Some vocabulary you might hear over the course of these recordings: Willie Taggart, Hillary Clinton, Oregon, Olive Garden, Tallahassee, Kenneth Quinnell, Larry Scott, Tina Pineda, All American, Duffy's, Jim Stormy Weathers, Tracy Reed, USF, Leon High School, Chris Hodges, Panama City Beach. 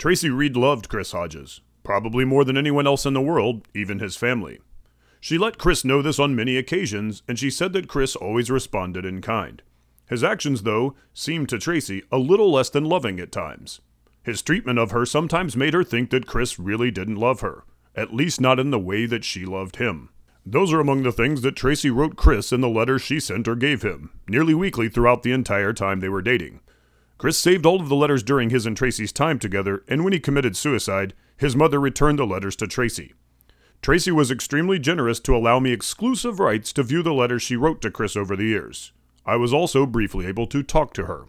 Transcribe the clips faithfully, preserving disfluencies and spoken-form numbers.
Tracy Reed loved Chris Hodges, probably more than anyone else in the world, even his family. She let Chris know this on many occasions, and she said that Chris always responded in kind. His actions, though, seemed to Tracy a little less than loving at times. His treatment of her sometimes made her think that Chris really didn't love her, at least not in the way that she loved him. Those are among the things that Tracy wrote Chris in the letters she sent or gave him, nearly weekly throughout the entire time they were dating. Chris saved all of the letters during his and Tracy's time together, and when he committed suicide, his mother returned the letters to Tracy. Tracy was extremely generous to allow me exclusive rights to view the letters she wrote to Chris over the years. I was also briefly able to talk to her.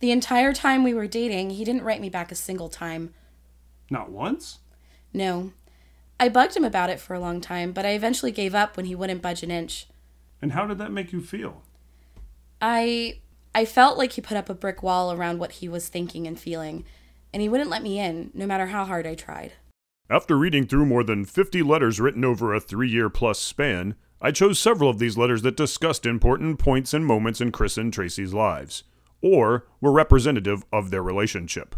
The entire time we were dating, he didn't write me back a single time. Not once? No. I bugged him about it for a long time, but I eventually gave up when he wouldn't budge an inch. And how did that make you feel? I... I felt like he put up a brick wall around what he was thinking and feeling, and he wouldn't let me in, no matter how hard I tried. After reading through more than fifty letters written over a three-year-plus span, I chose several of these letters that discussed important points and moments in Chris and Tracy's lives, or were representative of their relationship.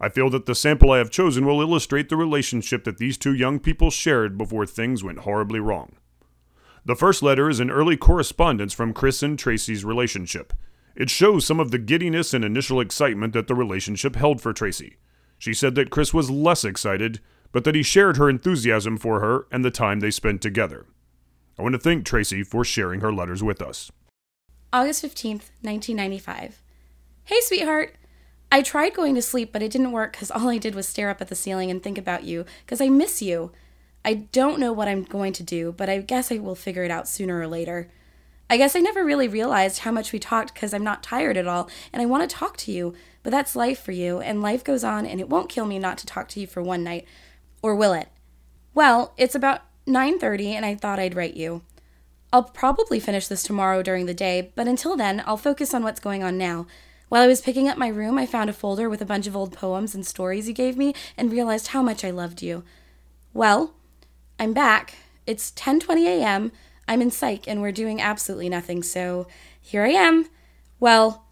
I feel that the sample I have chosen will illustrate the relationship that these two young people shared before things went horribly wrong. The first letter is an early correspondence from Chris and Tracy's relationship. It shows some of the giddiness and initial excitement that the relationship held for Tracy. She said that Chris was less excited, but that he shared her enthusiasm for her and the time they spent together. I want to thank Tracy for sharing her letters with us. August fifteenth, nineteen ninety-five. Hey, sweetheart. I tried going to sleep, but it didn't work because all I did was stare up at the ceiling and think about you because I miss you. I don't know what I'm going to do, but I guess I will figure it out sooner or later. I guess I never really realized how much we talked because I'm not tired at all, and I want to talk to you, but that's life for you, and life goes on, and it won't kill me not to talk to you for one night, or will it? Well, it's about nine thirty, and I thought I'd write you. I'll probably finish this tomorrow during the day, but until then, I'll focus on what's going on now. While I was picking up my room, I found a folder with a bunch of old poems and stories you gave me and realized how much I loved you. Well, I'm back. It's ten twenty a.m., I'm in psych and we're doing absolutely nothing, so here I am. Well,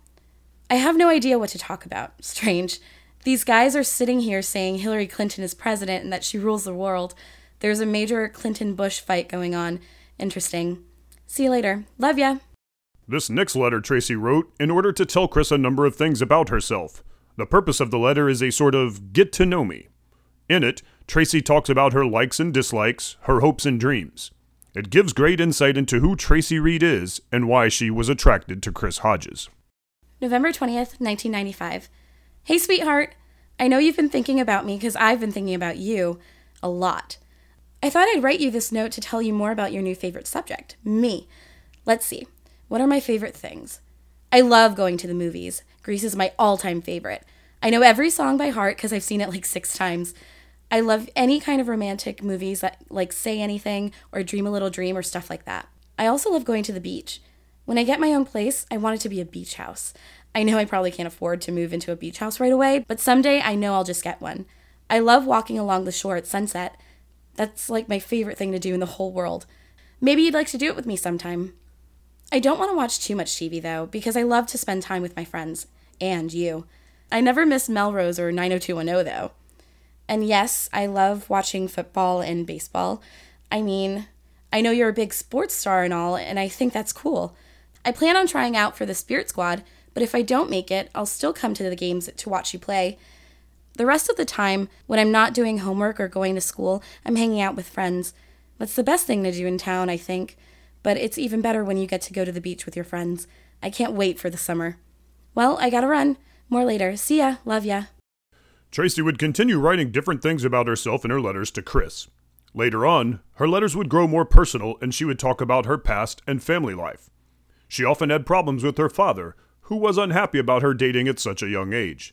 I have no idea what to talk about. Strange. These guys are sitting here saying Hillary Clinton is president and that she rules the world. There's a major Clinton-Bush fight going on. Interesting. See you later. Love ya. This next letter Tracy wrote in order to tell Chris a number of things about herself. The purpose of the letter is a sort of get to know me. In it, Tracy talks about her likes and dislikes, her hopes and dreams. It gives great insight into who Tracy Reed is and why she was attracted to Chris Hodges. November twentieth, nineteen ninety-five. Hey, sweetheart. I know you've been thinking about me because I've been thinking about you a lot. I thought I'd write you this note to tell you more about your new favorite subject, me. Let's see. What are my favorite things? I love going to the movies. Grease is my all-time favorite. I know every song by heart because I've seen it like six times. I love any kind of romantic movies that like Say Anything or Dream a Little Dream or stuff like that. I also love going to the beach. When I get my own place, I want it to be a beach house. I know I probably can't afford to move into a beach house right away, but someday I know I'll just get one. I love walking along the shore at sunset. That's like my favorite thing to do in the whole world. Maybe you'd like to do it with me sometime. I don't want to watch too much T V though, because I love to spend time with my friends and you. I never miss Melrose or nine oh two one oh though. And yes, I love watching football and baseball. I mean, I know you're a big sports star and all, and I think that's cool. I plan on trying out for the Spirit Squad, but if I don't make it, I'll still come to the games to watch you play. The rest of the time, when I'm not doing homework or going to school, I'm hanging out with friends. That's the best thing to do in town, I think, but it's even better when you get to go to the beach with your friends. I can't wait for the summer. Well, I gotta run. More later. See ya. Love ya. Tracy would continue writing different things about herself in her letters to Chris. Later on, her letters would grow more personal and she would talk about her past and family life. She often had problems with her father, who was unhappy about her dating at such a young age.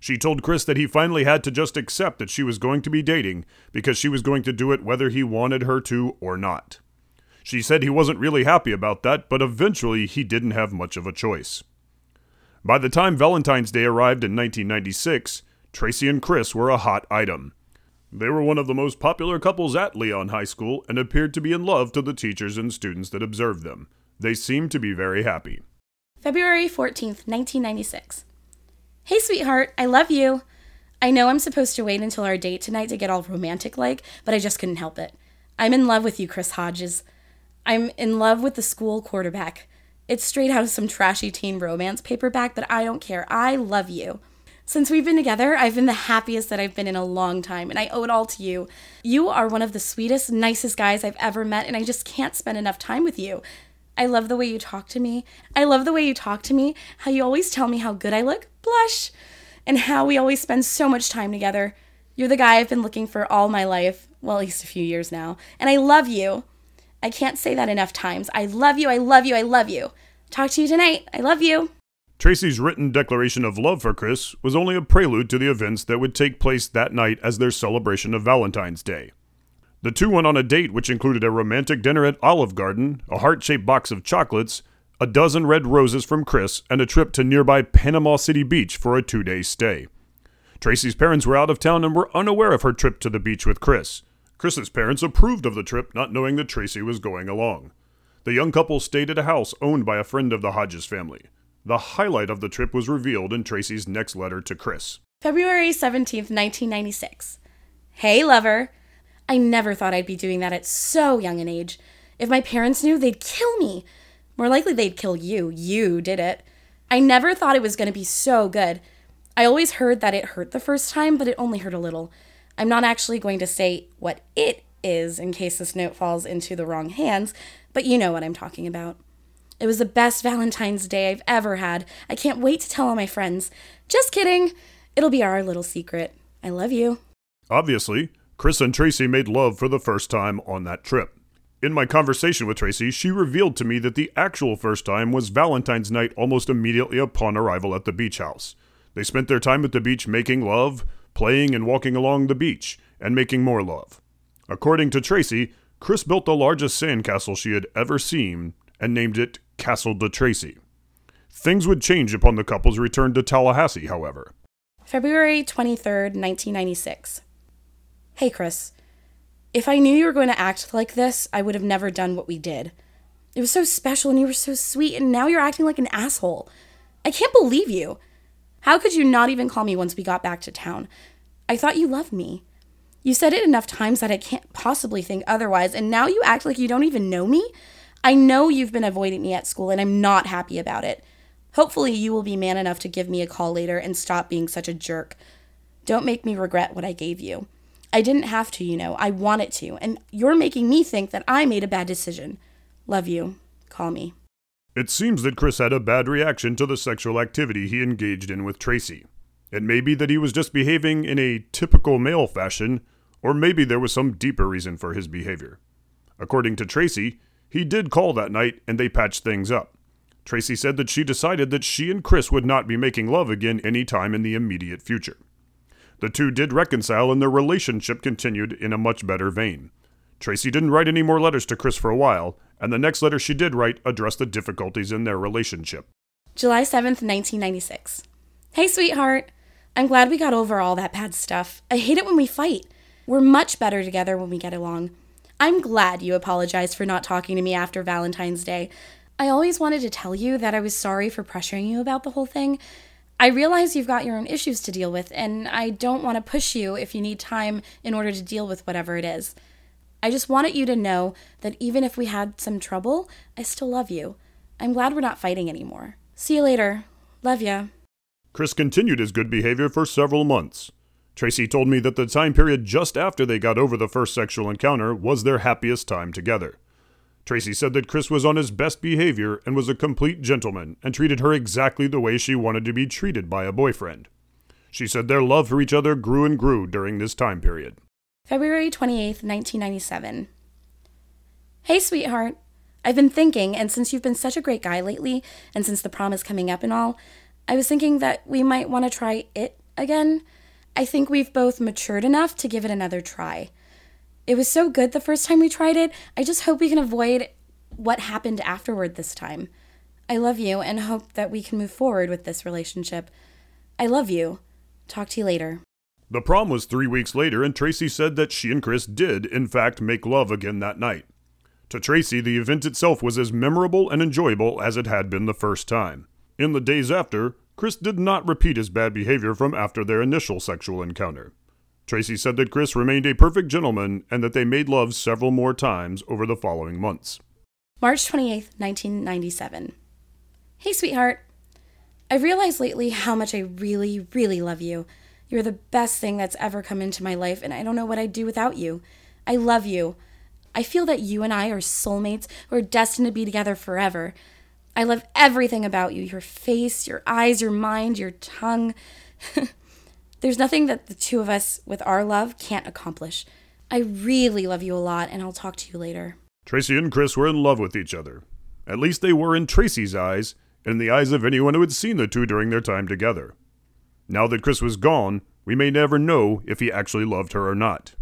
She told Chris that he finally had to just accept that she was going to be dating because she was going to do it whether he wanted her to or not. She said he wasn't really happy about that, but eventually he didn't have much of a choice. By the time Valentine's Day arrived in nineteen ninety-six, Tracy and Chris were a hot item. They were one of the most popular couples at Leon High School and appeared to be in love to the teachers and students that observed them. They seemed to be very happy. February fourteenth, nineteen ninety-six. Hey, sweetheart, I love you. I know I'm supposed to wait until our date tonight to get all romantic-like, but I just couldn't help it. I'm in love with you, Chris Hodges. I'm in love with the school quarterback. It's straight out of some trashy teen romance paperback, but I don't care. I love you. Since we've been together, I've been the happiest that I've been in a long time, and I owe it all to you. You are one of the sweetest, nicest guys I've ever met, and I just can't spend enough time with you. I love the way you talk to me. I love the way you talk to me, how you always tell me how good I look, blush, and how we always spend so much time together. You're the guy I've been looking for all my life, well, at least a few years now, and I love you. I can't say that enough times. I love you, I love you, I love you. Talk to you tonight. I love you. Tracy's written declaration of love for Chris was only a prelude to the events that would take place that night as their celebration of Valentine's Day. The two went on a date which included a romantic dinner at Olive Garden, a heart-shaped box of chocolates, a dozen red roses from Chris, and a trip to nearby Panama City Beach for a two-day stay. Tracy's parents were out of town and were unaware of her trip to the beach with Chris. Chris's parents approved of the trip, not knowing that Tracy was going along. The young couple stayed at a house owned by a friend of the Hodges family. The highlight of the trip was revealed in Tracy's next letter to Chris. February seventeenth, nineteen ninety-six. Hey, lover. I never thought I'd be doing that at so young an age. If my parents knew, they'd kill me. More likely, they'd kill you. You did it. I never thought it was going to be so good. I always heard that it hurt the first time, but it only hurt a little. I'm not actually going to say what it is in case this note falls into the wrong hands, but you know what I'm talking about. It was the best Valentine's Day I've ever had. I can't wait to tell all my friends. Just kidding. It'll be our little secret. I love you. Obviously, Chris and Tracy made love for the first time on that trip. In my conversation with Tracy, she revealed to me that the actual first time was Valentine's night almost immediately upon arrival at the beach house. They spent their time at the beach making love, playing and walking along the beach, and making more love. According to Tracy, Chris built the largest sandcastle she had ever seen and named it Castle de Tracy. Things would change upon the couple's return to Tallahassee, however. February twenty-third, nineteen ninety-six. Hey, Chris. If I knew you were going to act like this, I would have never done what we did. It was so special and you were so sweet, and now you're acting like an asshole. I can't believe you. How could you not even call me once we got back to town? I thought you loved me. You said it enough times that I can't possibly think otherwise, and now you act like you don't even know me? I know you've been avoiding me at school, and I'm not happy about it. Hopefully you will be man enough to give me a call later and stop being such a jerk. Don't make me regret what I gave you. I didn't have to, you know. I wanted to, and you're making me think that I made a bad decision. Love you. Call me. It seems that Chris had a bad reaction to the sexual activity he engaged in with Tracy. It may be that he was just behaving in a typical male fashion, or maybe there was some deeper reason for his behavior. According to Tracy, he did call that night, and they patched things up. Tracy said that she decided that she and Chris would not be making love again any time in the immediate future. The two did reconcile, and their relationship continued in a much better vein. Tracy didn't write any more letters to Chris for a while, and the next letter she did write addressed the difficulties in their relationship. July seventh, nineteen ninety-six. Hey, sweetheart. I'm glad we got over all that bad stuff. I hate it when we fight. We're much better together when we get along. I'm glad you apologized for not talking to me after Valentine's Day. I always wanted to tell you that I was sorry for pressuring you about the whole thing. I realize you've got your own issues to deal with, and I don't want to push you if you need time in order to deal with whatever it is. I just wanted you to know that even if we had some trouble, I still love you. I'm glad we're not fighting anymore. See you later. Love ya. Chris continued his good behavior for several months. Tracy told me that the time period just after they got over the first sexual encounter was their happiest time together. Tracy said that Chris was on his best behavior and was a complete gentleman and treated her exactly the way she wanted to be treated by a boyfriend. She said their love for each other grew and grew during this time period. February twenty-eighth, nineteen ninety-seven. Hey, sweetheart. I've been thinking, and since you've been such a great guy lately, and since the prom is coming up and all, I was thinking that we might want to try it again. I think we've both matured enough to give it another try. It was so good the first time we tried it. I just hope we can avoid what happened afterward this time. I love you and hope that we can move forward with this relationship. I love you. Talk to you later. The prom was three weeks later, and Tracy said that she and Chris did, in fact, make love again that night. To Tracy, the event itself was as memorable and enjoyable as it had been the first time. In the days after, Chris did not repeat his bad behavior from after their initial sexual encounter. Tracy said that Chris remained a perfect gentleman and that they made love several more times over the following months. March twenty-eighth, nineteen ninety-seven. Hey, sweetheart. I've realized lately how much I really, really love you. You're the best thing that's ever come into my life, and I don't know what I'd do without you. I love you. I feel that you and I are soulmates who are destined to be together forever. I love everything about you, your face, your eyes, your mind, your tongue. There's nothing that the two of us with our love can't accomplish. I really love you a lot, and I'll talk to you later. Tracy and Chris were in love with each other. At least they were in Tracy's eyes, and in the eyes of anyone who had seen the two during their time together. Now that Chris was gone, we may never know if he actually loved her or not.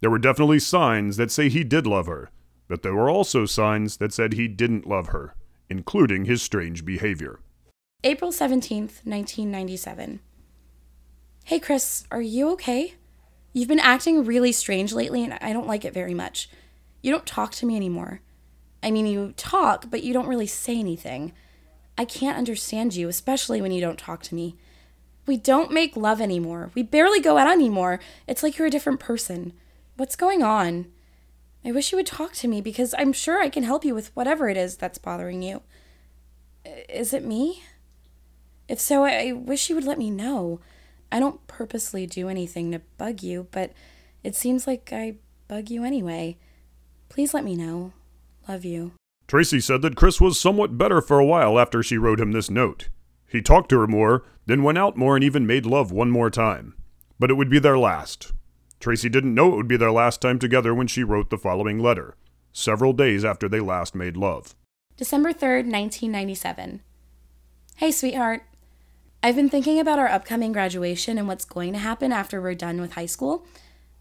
There were definitely signs that say he did love her, but there were also signs that said he didn't love her, including his strange behavior. April seventeenth, nineteen ninety-seven. Hey, Chris, are you okay? You've been acting really strange lately, and I don't like it very much. You don't talk to me anymore. I mean, you talk, but you don't really say anything. I can't understand you, especially when you don't talk to me. We don't make love anymore. We barely go out anymore. It's like you're a different person. What's going on? I wish you would talk to me, because I'm sure I can help you with whatever it is that's bothering you. Is it me? If so, I wish you would let me know. I don't purposely do anything to bug you, but it seems like I bug you anyway. Please let me know. Love you. Tracy said that Chris was somewhat better for a while after she wrote him this note. He talked to her more, then went out more and even made love one more time. But it would be their last. Tracy didn't know it would be their last time together when she wrote the following letter, several days after they last made love. December third, nineteen ninety-seven. Hey, sweetheart. I've been thinking about our upcoming graduation and what's going to happen after we're done with high school.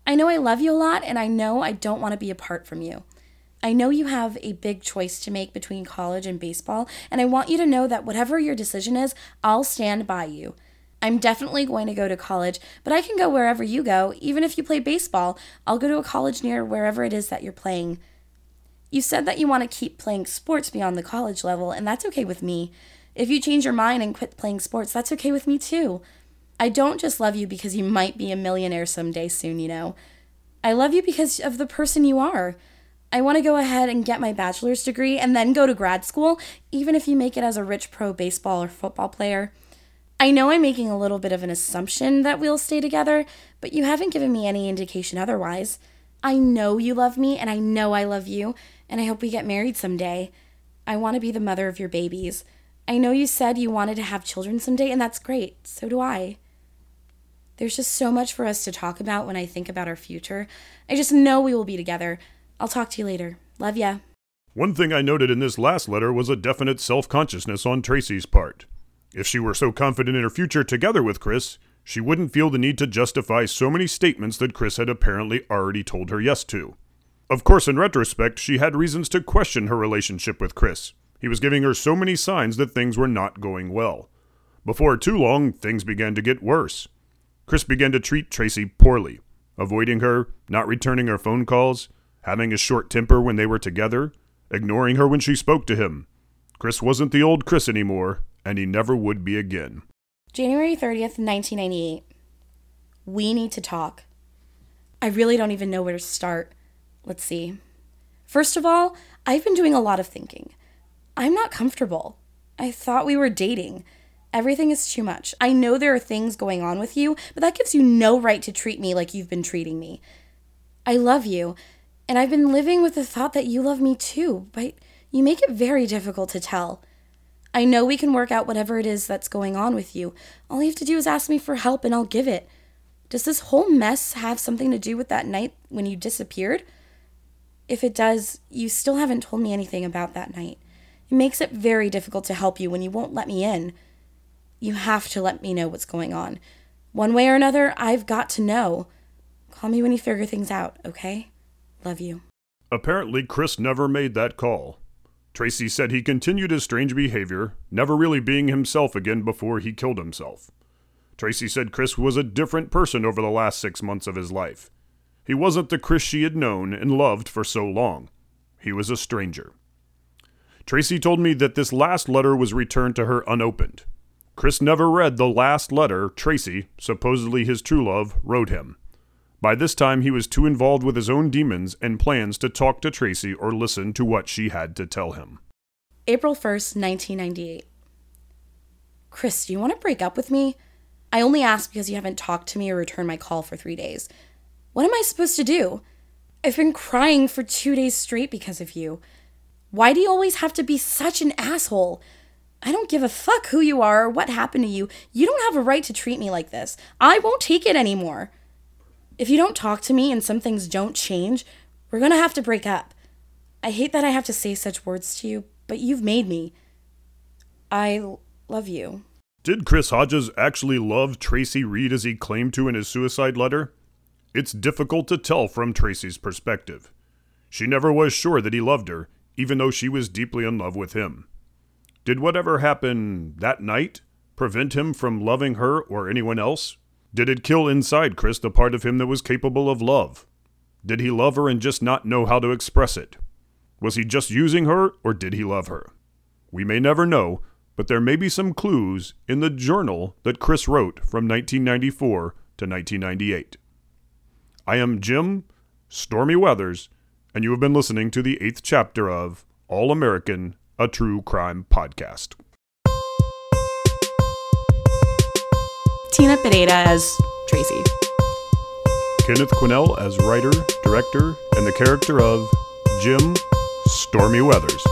I know I love you a lot, and I know I don't want to be apart from you. I know you have a big choice to make between college and baseball, and I want you to know that whatever your decision is, I'll stand by you. I'm definitely going to go to college, but I can go wherever you go. Even if you play baseball, I'll go to a college near wherever it is that you're playing. You said that you want to keep playing sports beyond the college level, and that's okay with me. If you change your mind and quit playing sports, that's okay with me too. I don't just love you because you might be a millionaire someday soon, you know. I love you because of the person you are. I want to go ahead and get my bachelor's degree and then go to grad school, even if you make it as a rich pro baseball or football player. I know I'm making a little bit of an assumption that we'll stay together, but you haven't given me any indication otherwise. I know you love me, and I know I love you, and I hope we get married someday. I want to be the mother of your babies. I know you said you wanted to have children someday, and that's great. So do I. There's just so much for us to talk about when I think about our future. I just know we will be together. I'll talk to you later. Love ya. One thing I noted in this last letter was a definite self-consciousness on Tracy's part. If she were so confident in her future together with Chris, she wouldn't feel the need to justify so many statements that Chris had apparently already told her yes to. Of course, in retrospect, she had reasons to question her relationship with Chris. He was giving her so many signs that things were not going well. Before too long, things began to get worse. Chris began to treat Tracy poorly, avoiding her, not returning her phone calls, having a short temper when they were together, ignoring her when she spoke to him. Chris wasn't the old Chris anymore, and he never would be again. January thirtieth, nineteen ninety-eight. We need to talk. I really don't even know where to start. Let's see. First of all, I've been doing a lot of thinking. I'm not comfortable. I thought we were dating. Everything is too much. I know there are things going on with you, but that gives you no right to treat me like you've been treating me. I love you. And I've been living with the thought that you love me too, but you make it very difficult to tell. I know we can work out whatever it is that's going on with you. All you have to do is ask me for help and I'll give it. Does this whole mess have something to do with that night when you disappeared? If it does, you still haven't told me anything about that night. It makes it very difficult to help you when you won't let me in. You have to let me know what's going on. One way or another, I've got to know. Call me when you figure things out, okay? Love you. Apparently, Chris never made that call. Tracy said he continued his strange behavior, never really being himself again before he killed himself. Tracy said Chris was a different person over the last six months of his life. He wasn't the Chris she had known and loved for so long. He was a stranger. Tracy told me that this last letter was returned to her unopened. Chris never read the last letter Tracy, supposedly his true love, wrote him. By this time, he was too involved with his own demons and plans to talk to Tracy or listen to what she had to tell him. April first, nineteen ninety-eight. Chris, do you want to break up with me? I only ask because you haven't talked to me or returned my call for three days. What am I supposed to do? I've been crying for two days straight because of you. Why do you always have to be such an asshole? I don't give a fuck who you are or what happened to you. You don't have a right to treat me like this. I won't take it anymore. If you don't talk to me and some things don't change, we're gonna have to break up. I hate that I have to say such words to you, but you've made me. I love you. Did Chris Hodges actually love Tracy Reed as he claimed to in his suicide letter? It's difficult to tell from Tracy's perspective. She never was sure that he loved her, even though she was deeply in love with him. Did whatever happened that night prevent him from loving her or anyone else? Did it kill inside Chris the part of him that was capable of love? Did he love her and just not know how to express it? Was he just using her, or did he love her? We may never know, but there may be some clues in the journal that Chris wrote from nineteen ninety-four to nineteen ninety-eight. I am Jim Stormy Weathers, and you have been listening to the eighth chapter of All American, a True Crime Podcast. Tina Pineda as Tracy. Kenneth Quinnell as writer, director, and the character of Jim Stormy Weathers.